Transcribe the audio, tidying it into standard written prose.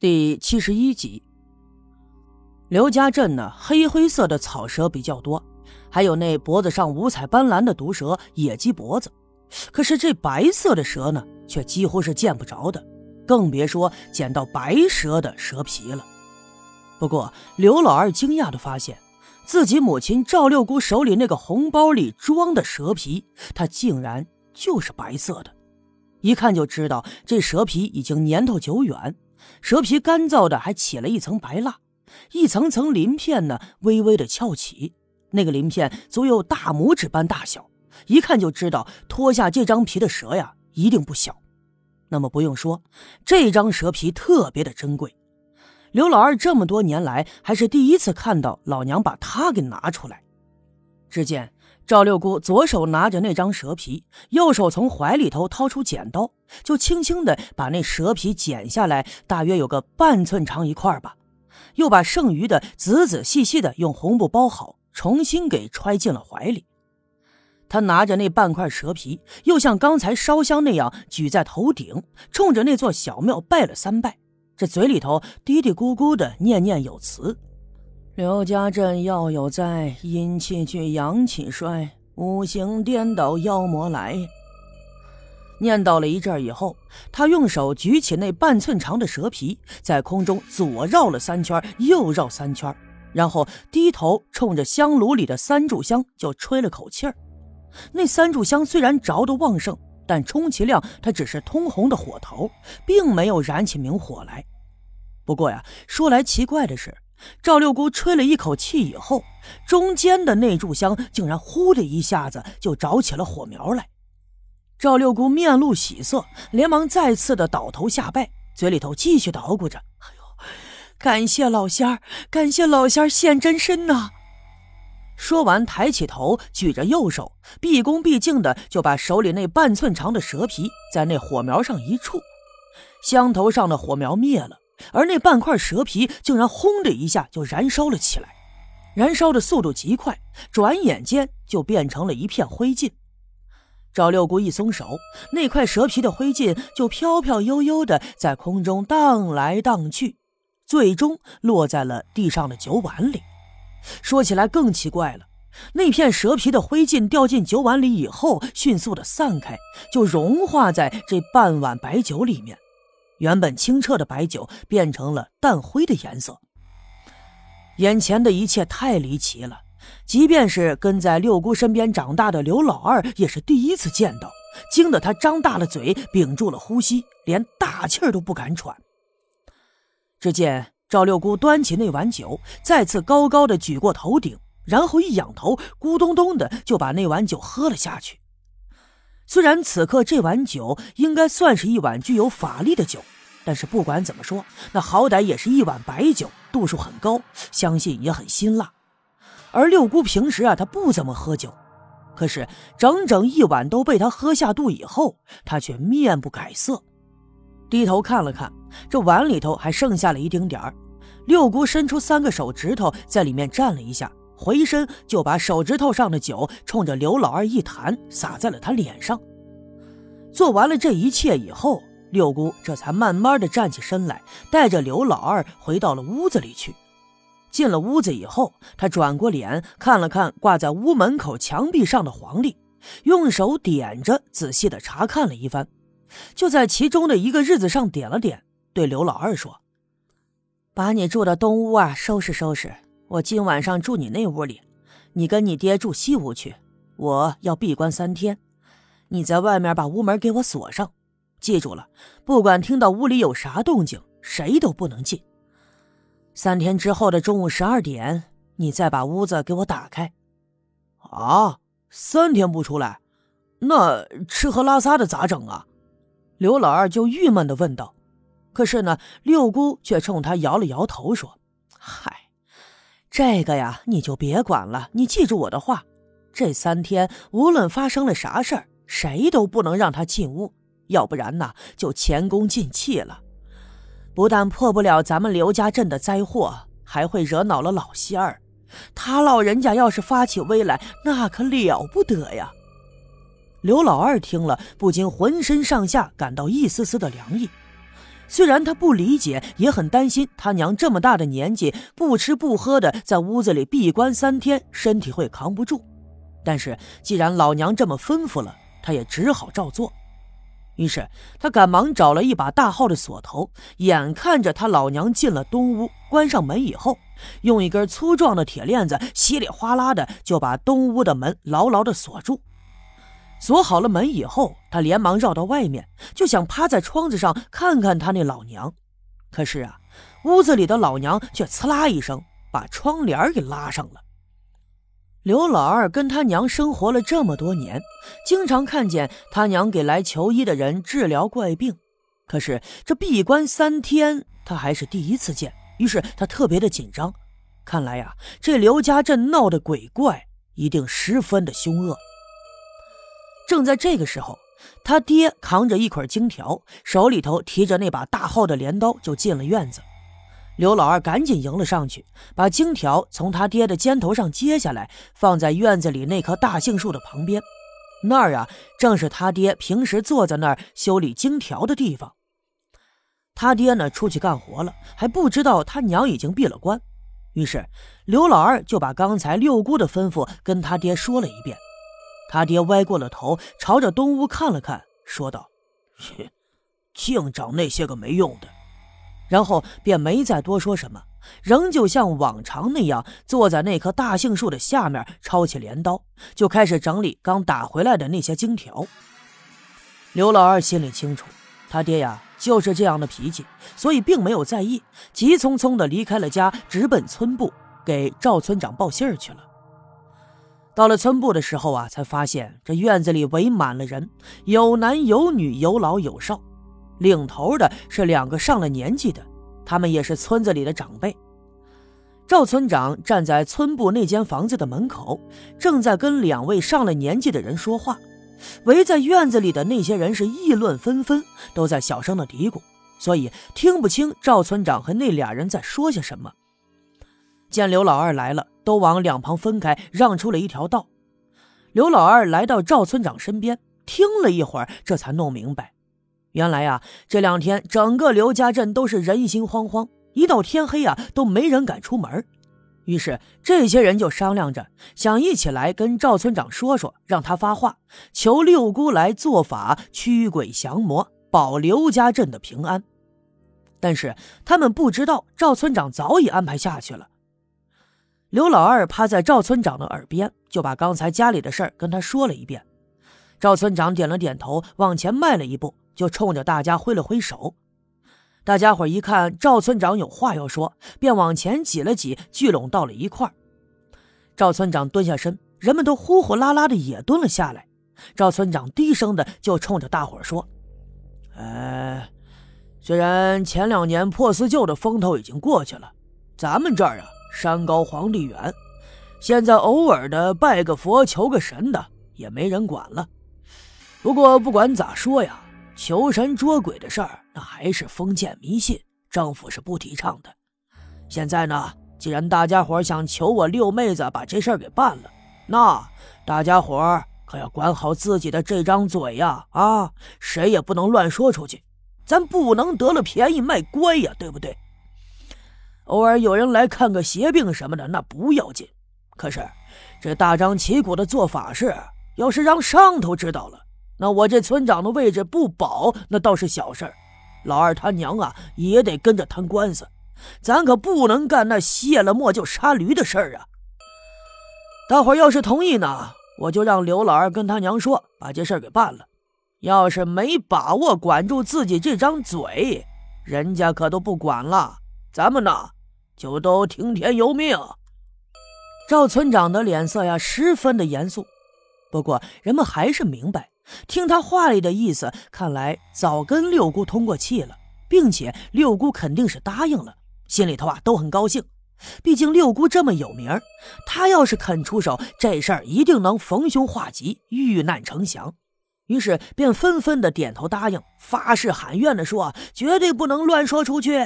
第71集。刘家镇呢，黑灰色的草蛇比较多，还有那脖子上五彩斑斓的毒蛇野鸡脖子，可是这白色的蛇呢，却几乎是见不着的，更别说捡到白蛇的蛇皮了。不过刘老二惊讶地发现，自己母亲赵六姑手里那个红包里装的蛇皮，它竟然就是白色的，一看就知道这蛇皮已经年头久远，蛇皮干燥的还起了一层白蜡，一层层鳞片呢微微的翘起，那个鳞片足有大拇指般大小，一看就知道脱下这张皮的蛇呀一定不小。那么不用说，这张蛇皮特别的珍贵，刘老二这么多年来还是第一次看到老娘把它给拿出来。只见赵六姑左手拿着那张蛇皮，右手从怀里头掏出剪刀，就轻轻地把那蛇皮剪下来，大约有个半寸长一块吧，又把剩余的仔仔细细地用红布包好，重新给揣进了怀里。他拿着那半块蛇皮，又像刚才烧香那样举在头顶，冲着那座小庙拜了3拜，这嘴里头嘀嘀咕咕的念念有词：刘家镇要有灾，阴气聚阳气衰，五行颠倒妖魔来。念叨了一阵以后，他用手举起那半寸长的蛇皮，在空中左绕了3圈，右绕3圈，然后低头冲着香炉里的3炷香就吹了口气儿。那3炷香虽然着得旺盛，但充其量它只是通红的火头，并没有燃起明火来。不过呀，说来奇怪的是，赵六姑吹了一口气以后，中间的那炷香竟然呼的一下子就着起了火苗来。赵六姑面露喜色，连忙再次的倒头下拜，嘴里头继续捣鼓着：哎呦，感谢老仙儿，感谢老仙儿现真身呐！说完抬起头，举着右手，毕恭毕敬的就把手里那半寸长的蛇皮在那火苗上一触，香头上的火苗灭了，而那半块蛇皮竟然轰的一下就燃烧了起来，燃烧的速度极快，转眼间就变成了一片灰烬。赵六姑一松手，那块蛇皮的灰烬就飘飘悠悠的在空中荡来荡去，最终落在了地上的酒碗里。说起来更奇怪了，那片蛇皮的灰烬掉进酒碗里以后，迅速的散开，就融化在这半碗白酒里面，原本清澈的白酒变成了淡灰的颜色。眼前的一切太离奇了，即便是跟在六姑身边长大的刘老二也是第一次见到，惊得他张大了嘴，屏住了呼吸，连大气儿都不敢喘。只见赵六姑端起那碗酒，再次高高的举过头顶，然后一仰头，咕咚咚的就把那碗酒喝了下去。虽然此刻这碗酒应该算是一碗具有法力的酒，但是不管怎么说，那好歹也是一碗白酒，度数很高，相信也很辛辣。而六姑平时啊，她不怎么喝酒，可是整整一碗都被她喝下肚以后，她却面不改色。低头看了看，这碗里头还剩下了一丁点儿。六姑伸出3个手指头在里面蘸了一下，回身就把手指头上的酒冲着刘老二一弹，洒在了他脸上。做完了这一切以后，六姑这才慢慢的站起身来，带着刘老二回到了屋子里去。进了屋子以后，他转过脸看了看挂在屋门口墙壁上的黄历，用手点着仔细的查看了一番，就在其中的一个日子上点了点，对刘老二说：把你住的东屋啊收拾收拾，我今晚上住你那屋里，你跟你爹住西屋去，我要闭关3天，你在外面把屋门给我锁上，记住了，不管听到屋里有啥动静，谁都不能进。3天之后的中午12点，你再把屋子给我打开。啊，3天不出来，那吃喝拉撒的咋整啊？刘老二就郁闷地问道。可是呢，六姑却冲他摇了摇头说：嗨，这个呀你就别管了，你记住我的话，这3天无论发生了啥事儿，谁都不能让他进屋，要不然呢就前功尽弃了，不但破不了咱们刘家镇的灾祸，还会惹恼了老仙儿，他老人家要是发起威来，那可了不得呀。刘老二听了不禁浑身上下感到一丝丝的凉意，虽然他不理解，也很担心他娘这么大的年纪，不吃不喝的在屋子里闭关3天，身体会扛不住。但是既然老娘这么吩咐了，他也只好照做。于是他赶忙找了一把大号的锁头，眼看着他老娘进了东屋，关上门以后，用一根粗壮的铁链子稀里哗啦的就把东屋的门牢牢的锁住。锁好了门以后，他连忙绕到外面，就想趴在窗子上看看他那老娘。可是啊，屋子里的老娘却刺啦一声把窗帘给拉上了。刘老二跟他娘生活了这么多年，经常看见他娘给来求医的人治疗怪病，可是这闭关3天他还是第一次见，于是他特别的紧张。看来啊，这刘家镇闹的鬼怪一定十分的凶恶。正在这个时候，他爹扛着一捆金条，手里头提着那把大号的镰刀就进了院子。刘老二赶紧迎了上去，把金条从他爹的肩头上接下来，放在院子里那棵大杏树的旁边。那儿啊，正是他爹平时坐在那儿修理金条的地方。他爹呢，出去干活了，还不知道他娘已经闭了关。于是刘老二就把刚才六姑的吩咐跟他爹说了一遍。他爹歪过了头，朝着东屋看了看，说道：“净找那些个没用的。”然后便没再多说什么，仍旧像往常那样坐在那棵大杏树的下面，抄起镰刀，就开始整理刚打回来的那些金条。刘老二心里清楚，他爹呀就是这样的脾气，所以并没有在意，急匆匆地离开了家，直奔村部，给赵村长报信去了。到了村部的时候啊，才发现这院子里围满了人，有男有女，有老有少。领头的是2个上了年纪的，他们也是村子里的长辈。赵村长站在村部那间房子的门口，正在跟2位上了年纪的人说话。围在院子里的那些人是议论纷纷，都在小声的嘀咕，所以听不清赵村长和那俩人在说些什么。见刘老二来了，都往2旁分开，让出了一条道。刘老二来到赵村长身边，听了一会儿，这才弄明白，原来啊，这2天整个刘家镇都是人心惶惶，一到天黑啊，都没人敢出门。于是这些人就商量着，想一起来跟赵村长说说，让他发话，求六姑来做法，驱鬼降魔，保刘家镇的平安。但是他们不知道，赵村长早已安排下去了。刘老二趴在赵村长的耳边，就把刚才家里的事儿跟他说了一遍。赵村长点了点头，往前迈了一步，就冲着大家挥了挥手。大家伙一看赵村长有话要说，便往前挤了挤，聚拢到了一块儿。赵村长蹲下身，人们都呼呼啦啦的也蹲了下来。赵村长低声的就冲着大伙说：“虽然前2年破四旧的风头已经过去了，咱们这儿啊山高皇帝远，现在偶尔的拜个佛求个神的也没人管了。不过不管咋说呀，求神捉鬼的事儿那还是封建迷信，政府是不提倡的。现在呢，既然大家伙想求我六妹子把这事儿给办了，那大家伙可要管好自己的这张嘴呀，谁也不能乱说出去，咱不能得了便宜卖乖呀，对不对？偶尔有人来看个邪病什么的那不要紧，可是这大张旗鼓的做法事，要是让上头知道了，那我这村长的位置不保那倒是小事儿，老二他娘啊也得跟着谈官司，咱可不能干那卸了磨就杀驴的事儿啊。大伙要是同意呢，我就让刘老二跟他娘说，把这事儿给办了。要是没把握管住自己这张嘴，人家可都不管了，咱们呢就都听天由命。”赵村长的脸色呀十分的严肃，不过人们还是明白，听他话里的意思，看来早跟六姑通过气了，并且六姑肯定是答应了，心里头啊都很高兴。毕竟六姑这么有名，她要是肯出手，这事儿一定能逢凶化吉，遇难成祥。于是便纷纷的点头答应，发誓喊冤的说，绝对不能乱说出去，